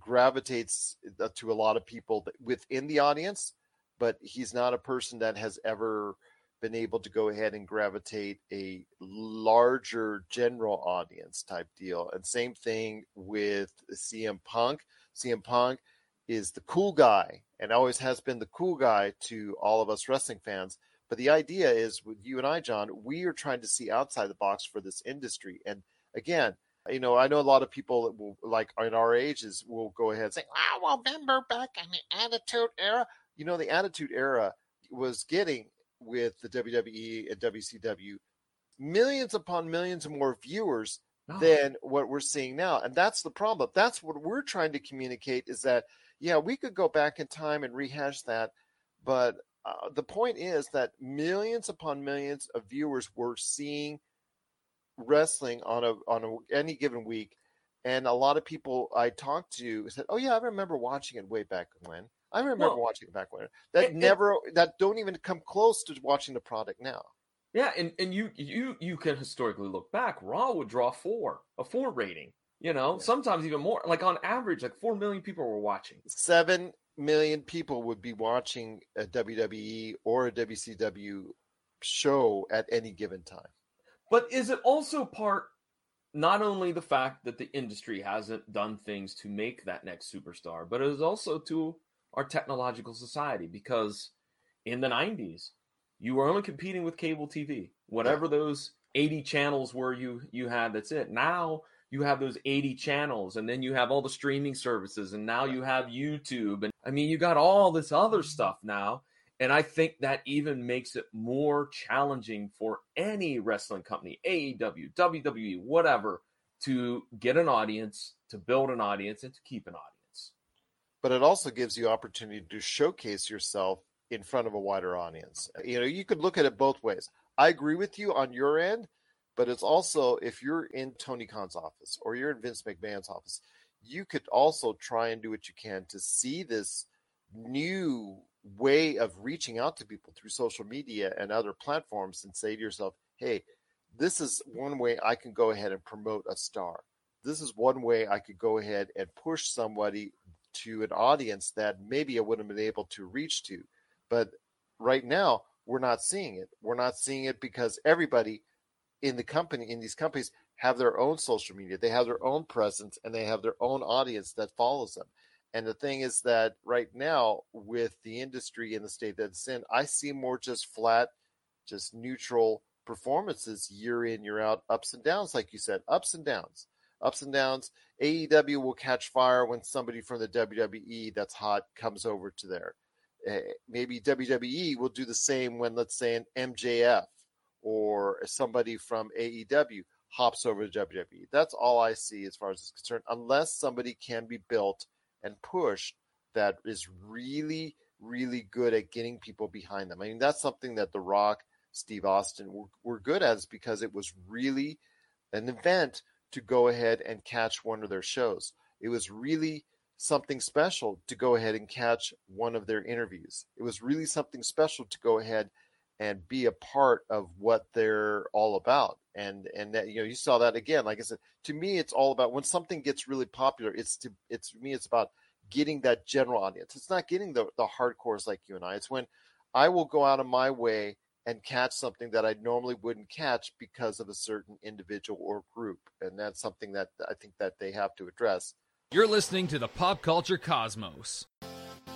gravitates to a lot of people within the audience, but he's not a person that has ever been able to go ahead and gravitate a larger general audience type deal. And same thing with CM Punk. CM Punk is the cool guy and always has been the cool guy to all of us wrestling fans. But the idea is, with you and I, John, we are trying to see outside the box for this industry. And again, I know a lot of people that will, like in our ages, will go ahead and say, remember back in the Attitude Era. The Attitude Era was getting, with the WWE and WCW, millions upon millions more viewers than what we're seeing now. And that's the problem. That's what we're trying to communicate, is that, yeah, we could go back in time and rehash that. But the point is that millions upon millions of viewers were seeing wrestling on any given week. And a lot of people I talked to said, oh, yeah, I remember watching it way back when. I remember watching it back when. That don't even come close to watching the product now. Yeah, and you can historically look back. Raw would draw a four rating. Sometimes even more. Like on average, like 4 million people were watching. 7 million people would be watching a WWE or a WCW show at any given time. But is it also part? Not only the fact that the industry hasn't done things to make that next superstar, but it is also to our technological society, because in the 90s, you were only competing with cable TV. Whatever those 80 channels were you had, that's it. Now you have those 80 channels, and then you have all the streaming services, and now you have YouTube. And I mean, you got all this other stuff now. And I think that even makes it more challenging for any wrestling company, AEW, WWE, whatever, to get an audience, to build an audience, and to keep an audience. But it also gives you opportunity to showcase yourself in front of a wider audience. You could look at it both ways. I agree with you on your end, but it's also, if you're in Tony Khan's office or you're in Vince McMahon's office, you could also try and do what you can to see this new way of reaching out to people through social media and other platforms, and say to yourself, hey, this is one way I can go ahead and promote a star. This is one way I could go ahead and push somebody to an audience that maybe I wouldn't have been able to reach to. But right now, we're not seeing it. We're not seeing it because everybody in the company, in these companies, have their own social media. They have their own presence, and they have their own audience that follows them. And the thing is that right now, with the industry in the state that it's in, I see more just flat, just neutral performances year in, year out, ups and downs, like you said, ups and downs, ups and downs. AEW will catch fire when somebody from the WWE that's hot comes over to there. Maybe WWE will do the same when, let's say, an MJF or somebody from AEW hops over to WWE. That's all I see as far as it's concerned, unless somebody can be built and push that is really, really good at getting people behind them. I mean, that's something that The Rock, Steve Austin were good at, because it was really an event to go ahead and catch one of their shows. It was really something special to go ahead and catch one of their interviews. It was really something special to go ahead and be a part of what they're all about. And that, you know, you saw that again. Like I said, to me, it's all about when something gets really popular, it's about getting that general audience. It's not getting the hardcores like you and I. It's when I will go out of my way and catch something that I normally wouldn't catch because of a certain individual or group. And that's something that I think that they have to address. You're listening to the Pop Culture Cosmos.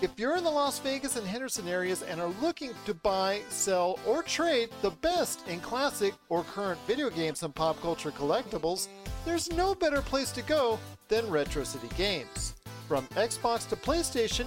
If you're in the Las Vegas and Henderson areas and are looking to buy, sell, or trade the best in classic or current video games and pop culture collectibles, there's no better place to go than Retro City Games. From Xbox to PlayStation,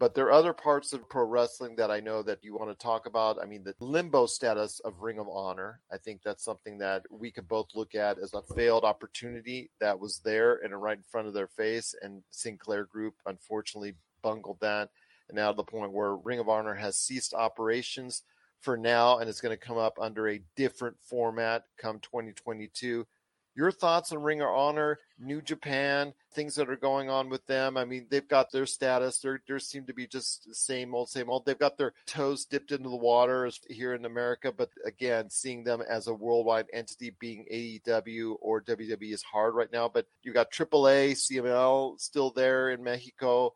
But there are other parts of pro wrestling that I know that you want to talk about. I mean, the limbo status of Ring of Honor. I think that's something that we could both look at as a failed opportunity that was there and right in front of their face. And Sinclair Group, unfortunately, bungled that. And now to the point where Ring of Honor has ceased operations for now, and it's going to come up under a different format come 2022. Your thoughts on Ring of Honor, New Japan, things that are going on with them? I mean, they've got their status. They seem to be just the same old, same old. They've got their toes dipped into the water here in America. But again, seeing them as a worldwide entity being AEW or WWE is hard right now. But you've got AAA, CML still there in Mexico.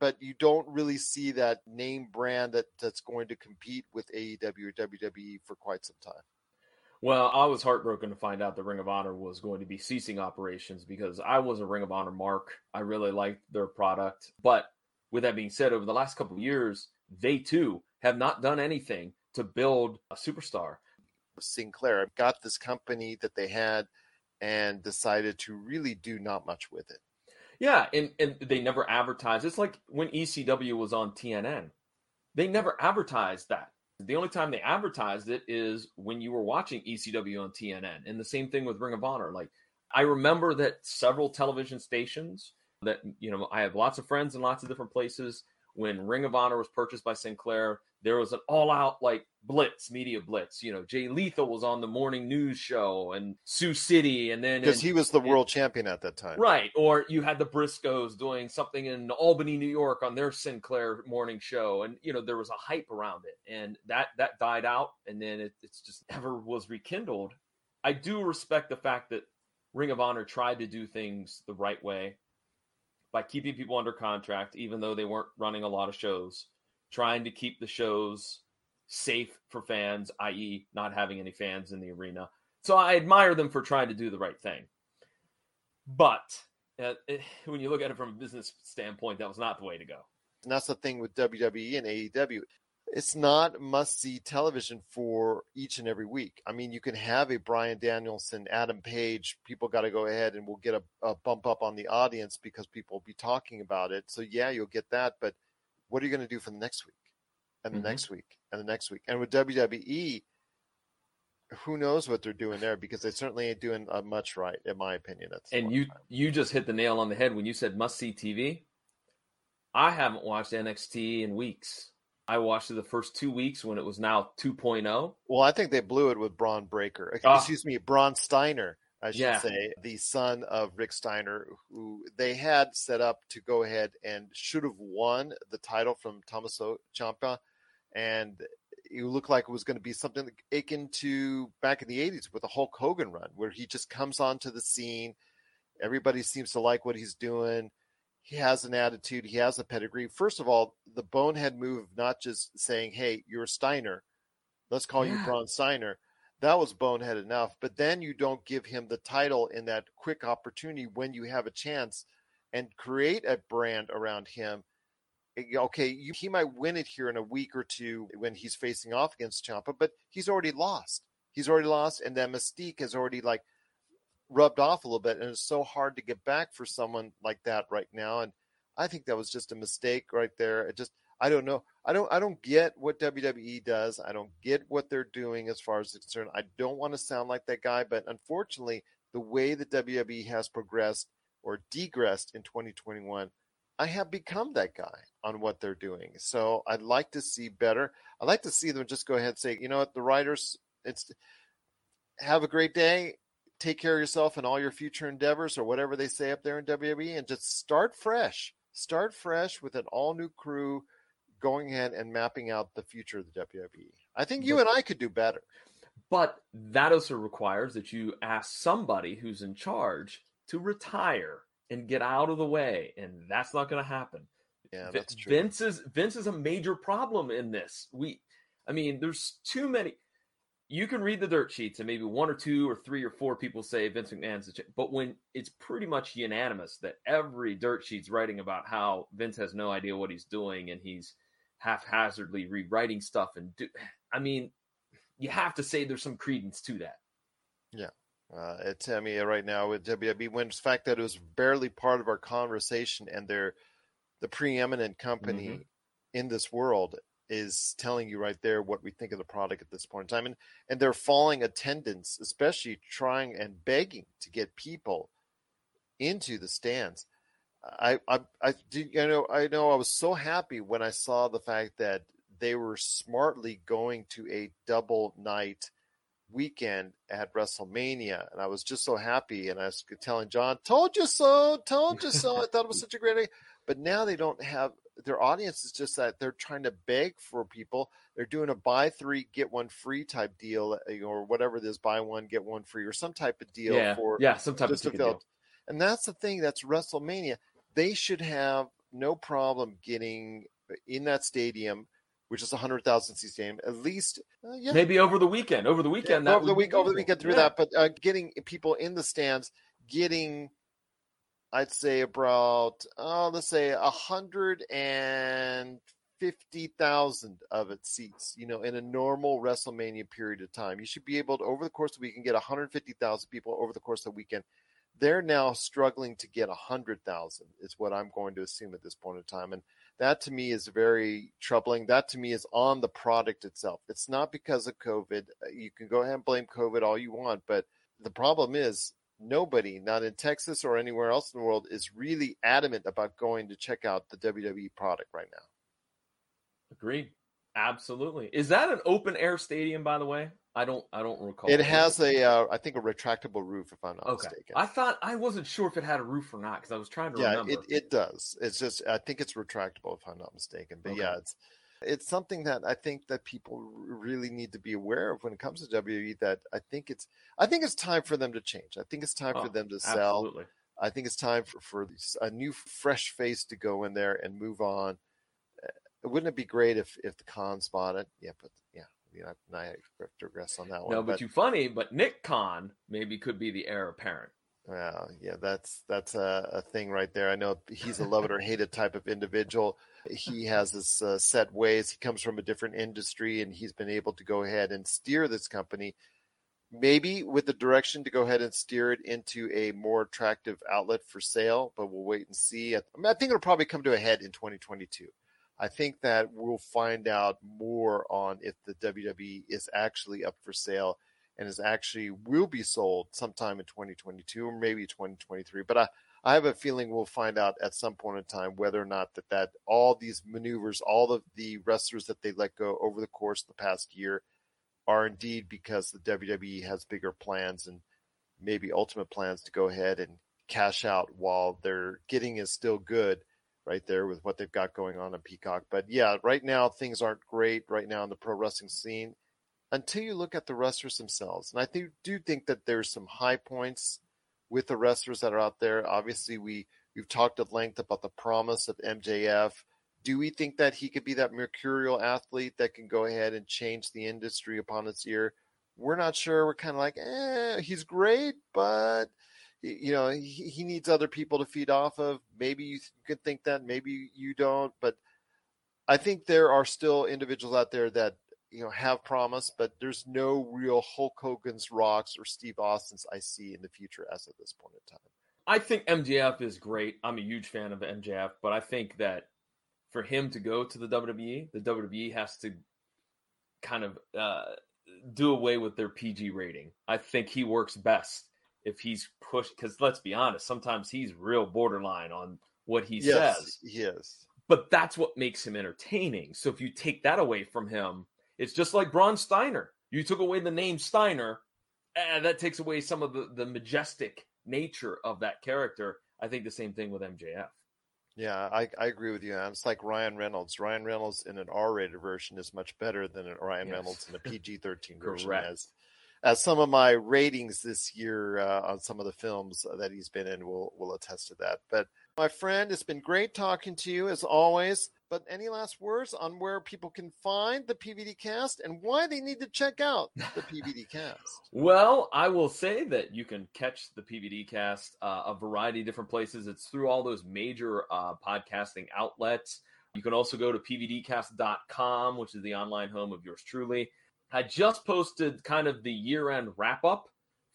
But you don't really see that name brand that's going to compete with AEW or WWE for quite some time. Well, I was heartbroken to find out that Ring of Honor was going to be ceasing operations because I was a Ring of Honor mark. I really liked their product. But with that being said, over the last couple of years, they too have not done anything to build a superstar. Sinclair got this company that they had and decided to really do not much with it. Yeah, and they never advertised. It's like when ECW was on TNN. They never advertised that. The only time they advertised it is when you were watching ECW on TNN. And the same thing with Ring of Honor. Like, I remember that several television stations that, you know, I have lots of friends in lots of different places. When Ring of Honor was purchased by Sinclair, there was an all-out, like, blitz, media blitz. You know, Jay Lethal was on the morning news show and Sioux City. And then because he was the world champion at that time. Right. Or you had the Briscoes doing something in Albany, New York on their Sinclair morning show. And, you know, there was a hype around it. And that died out. And then it's just never was rekindled. I do respect the fact that Ring of Honor tried to do things the right way by keeping people under contract, even though they weren't running a lot of shows, trying to keep the shows safe for fans, i.e. not having any fans in the arena. So I admire them for trying to do the right thing. But when you look at it from a business standpoint, that was not the way to go. And that's the thing with WWE and AEW. It's not must-see television for each and every week. I mean, you can have a Bryan Danielson, Adam Page. People got to go ahead and we'll get a bump up on the audience because people will be talking about it. So, yeah, you'll get that. But what are you going to do for the next week? And the next week, and the next week. And with WWE, who knows what they're doing there, because they certainly ain't doing much right, in my opinion. And you just hit the nail on the head when you said must-see TV. I haven't watched NXT in weeks. I watched it the first 2 weeks when it was now 2.0. Well, I think they blew it with Braun Breaker. Excuse me, Braun Steiner, I should say, the son of Rick Steiner, who they had set up to go ahead and should have won the title from Tommaso Ciampa. And it looked like it was going to be something akin to back in the 80s with a Hulk Hogan run, where he just comes onto the scene. Everybody seems to like what he's doing. He has an attitude. He has a pedigree. First of all, the bonehead move of not just saying, hey, you're Steiner. Let's call you Braun Steiner. That was bonehead enough. But then you don't give him the title in that quick opportunity when you have a chance and create a brand around him. Okay, he might win it here in a week or two when he's facing off against Ciampa, but he's already lost. He's already lost, and that mystique has already, like, rubbed off a little bit, and it's so hard to get back for someone like that right now. And I think that was just a mistake right there. It just, I don't know. I don't get what WWE does. I don't get what they're doing as far as it's concerned. I don't want to sound like that guy, but unfortunately, the way that WWE has progressed or degressed in 2021, I have become that guy on what they're doing. So I'd like to see better. I'd like to see them just go ahead and say, you know what, the writers, it's have a great day. Take care of yourself and all your future endeavors, or whatever they say up there in WWE, and just start fresh. Start fresh with an all-new crew going ahead and mapping out the future of the WWE. I think you and I could do better. But that also requires that you ask somebody who's in charge to retire and get out of the way, and that's not going to happen. Yeah, that's true. Vince is a major problem in this. There's too many. You can read the dirt sheets and maybe one or two or three or four people say Vince McMahon's the champ. But when it's pretty much unanimous that every dirt sheet's writing about how Vince has no idea what he's doing and he's haphazardly rewriting stuff. You have to say there's some credence to that. Yeah. Right now with WWE, when the fact that it was barely part of our conversation and they're the preeminent company in this world is telling you right there what we think of the product at this point in time. And they're falling attendance, especially trying and begging to get people into the stands. I know I was so happy when I saw the fact that they were smartly going to a double night weekend at WrestleMania. And I was just so happy. And I was telling John, told you so. I thought it was such a great idea. But now they don't have, their audience is just that they're trying to beg for people. They're doing a buy three, get one free type deal, or whatever it is, buy one, get one free, or some type of deal. Some type of deal. And that's the thing, that's WrestleMania. They should have no problem getting in that stadium, which is 100,000 seat stadium, at least. Maybe over the weekend. Over the weekend. But getting people in the stands, getting, I'd say about, let's say 150,000 of its seats, in a normal WrestleMania period of time. You should be able to, over the course of the weekend, get 150,000 people over the course of the weekend. They're now struggling to get 100,000 is what I'm going to assume at this point in time. And that to me is very troubling. That to me is on the product itself. It's not because of COVID. You can go ahead and blame COVID all you want, but the problem is, nobody, not in Texas or anywhere else in the world, is really adamant about going to check out the WWE product right now. Agreed. Absolutely. Is that an open air stadium, by the way? I don't recall. It has a retractable roof, if I'm not mistaken. I wasn't sure if it had a roof or not because I was trying to remember. It does. It's just, I think it's retractable, if I'm not mistaken. But it's something that I think that people really need to be aware of when it comes to WWE, that I think it's time for them to change. I think it's time for them to sell. Absolutely. I think it's time for a new fresh face to go in there and move on. Wouldn't it be great if the Khan's bought it? Yeah, but I digress on that one. No, but you're funny, but Nick Khan maybe could be the heir apparent. Well, yeah, that's a thing right there. I know he's a love it or hate it type of individual. He has his set ways. He comes from a different industry, and he's been able to go ahead and steer this company, maybe with the direction to go ahead and steer it into a more attractive outlet for sale, but we'll wait and see. I think it'll probably come to a head in 2022. I think that we'll find out more on if the WWE is actually up for sale and is actually will be sold sometime in 2022 or maybe 2023. But I have a feeling we'll find out at some point in time whether or not that all these maneuvers, all of the wrestlers that they let go over the course of the past year are indeed because the WWE has bigger plans and maybe ultimate plans to go ahead and cash out while their getting is still good right there with what they've got going on Peacock. But yeah, right now things aren't great right now in the pro wrestling scene until you look at the wrestlers themselves. And I do think that there's some high points with the wrestlers that are out there. Obviously, we've talked at length about the promise of MJF. Do we think that he could be that mercurial athlete that can go ahead and change the industry upon its ear? We're not sure. We're kind of like, he's great, but he needs other people to feed off of. Maybe you could think that, maybe you don't. But I think there are still individuals out there that have promise, but there's no real Hulk Hogan's, Rock's, or Steve Austin's I see in the future as of this point in time. I think MJF is great. I'm a huge fan of MJF, but I think that for him to go to the WWE has to kind of do away with their PG rating. I think he works best if he's pushed, because let's be honest, sometimes he's real borderline on what he says. Yes. But that's what makes him entertaining. So if you take that away from him, it's just like Braun Steiner. You took away the name Steiner, and that takes away some of the majestic nature of that character. I think the same thing with MJF. Yeah, I agree with you. It's like Ryan Reynolds. Ryan Reynolds in an R-rated version is much better than a Ryan Reynolds in a PG-13 version. As some of my ratings this year on some of the films that he's been in will attest to that. But my friend, it's been great talking to you as always. But any last words on where people can find the PVD Cast and why they need to check out the PVD Cast? Well, I will say that you can catch the PVD Cast a variety of different places. It's through all those major podcasting outlets. You can also go to pvdcast.com, which is the online home of yours truly. I just posted kind of the year-end wrap-up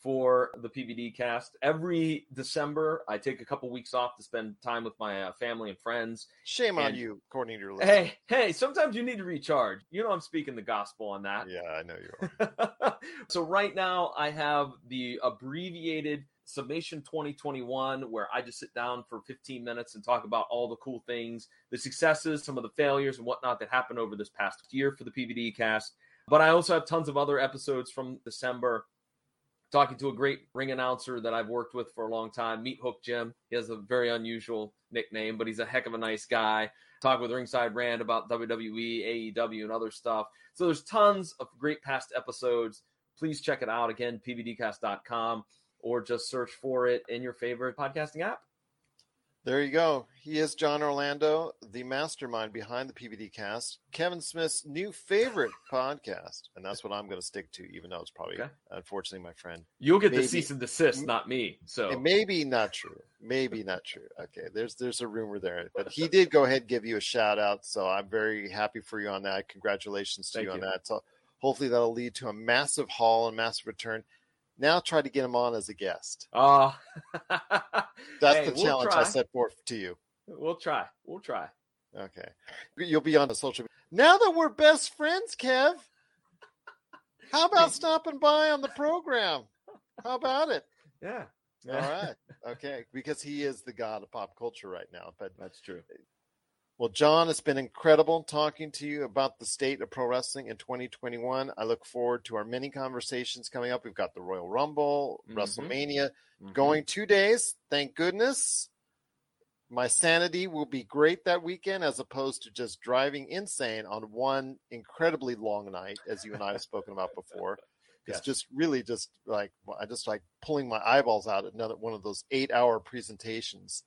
for the PVD Cast. Every December, I take a couple weeks off to spend time with my family and friends. Shame on you, according to your list. Hey, sometimes you need to recharge. You know I'm speaking the gospel on that. Yeah, I know you are. So right now, I have the abbreviated Summation 2021, where I just sit down for 15 minutes and talk about all the cool things, the successes, some of the failures, and whatnot that happened over this past year for the PVD Cast. But I also have tons of other episodes from December, talking to a great ring announcer that I've worked with for a long time, Meat Hook Jim. He has a very unusual nickname, but he's a heck of a nice guy. Talk with Ringside Rand about WWE, AEW, and other stuff. So there's tons of great past episodes. Please check it out. Again, pvdcast.com, or just search for it in your favorite podcasting app. There you go. He is John Orlando, the mastermind behind the PVD Cast, Kevin Smith's new favorite podcast. And that's what I'm going to stick to, even though it's probably, unfortunately, my friend. You'll get the cease and desist, not me. So maybe not true. Maybe not true. Okay, there's a rumor there. But he did go ahead and give you a shout out, so I'm very happy for you on that. Congratulations to you on that. So hopefully that'll lead to a massive haul and massive return. Now try to get him on as a guest. That's the challenge I set forth to you. We'll try. Okay. You'll be on the social media. Now that we're best friends, Kev, how about stopping by on the program? How about it? Yeah. All right. Okay. Because he is the god of pop culture right now. But that's true. Well, John, it's been incredible talking to you about the state of pro wrestling in 2021. I look forward to our many conversations coming up. We've got the Royal Rumble, WrestleMania, going 2 days. Thank goodness. My sanity will be great that weekend, as opposed to just driving insane on one incredibly long night, as you and I have spoken about before. It's just really just like, I just like pulling my eyeballs out at another one of those 8-hour presentations.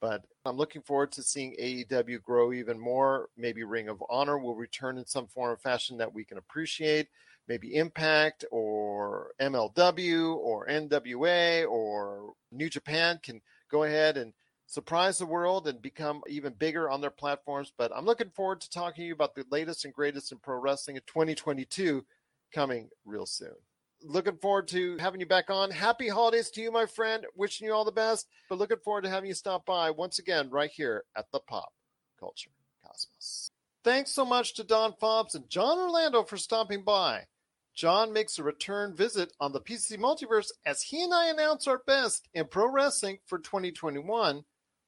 But I'm looking forward to seeing AEW grow even more. Maybe Ring of Honor will return in some form or fashion that we can appreciate. Maybe Impact or MLW or NWA or New Japan can go ahead and surprise the world and become even bigger on their platforms. But I'm looking forward to talking to you about the latest and greatest in pro wrestling in 2022, coming real soon. Looking forward to having you back on. Happy holidays to you, my friend. Wishing you all the best. But looking forward to having you stop by once again right here at the Pop Culture Cosmos. Thanks so much to Dawn Fobbs and John Orlando for stopping by. John makes a return visit on the PCC Multiverse as he and I announce our best in pro wrestling for 2021.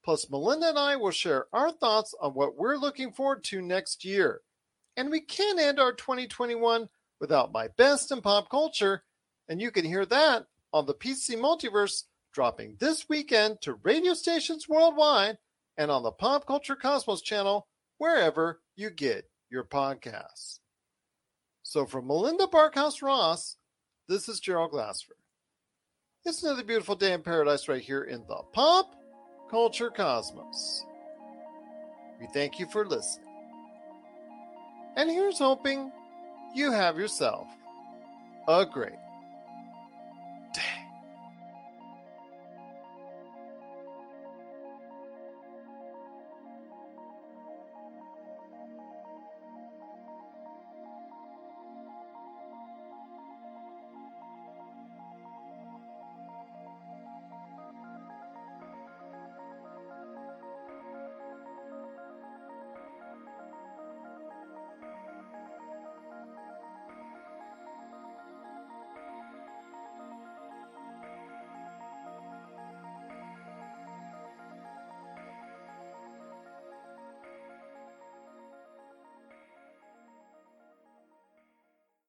Plus, Melinda and I will share our thoughts on what we're looking forward to next year. And we can't end our 2021 without my best in pop culture, and you can hear that on the PC Multiverse, dropping this weekend to radio stations worldwide and on the Pop Culture Cosmos channel, wherever you get your podcasts. So from Melinda Barkhouse-Ross, this is Gerald Glassford. It's another beautiful day in paradise right here in the Pop Culture Cosmos. We thank you for listening. And here's hoping you have yourself a great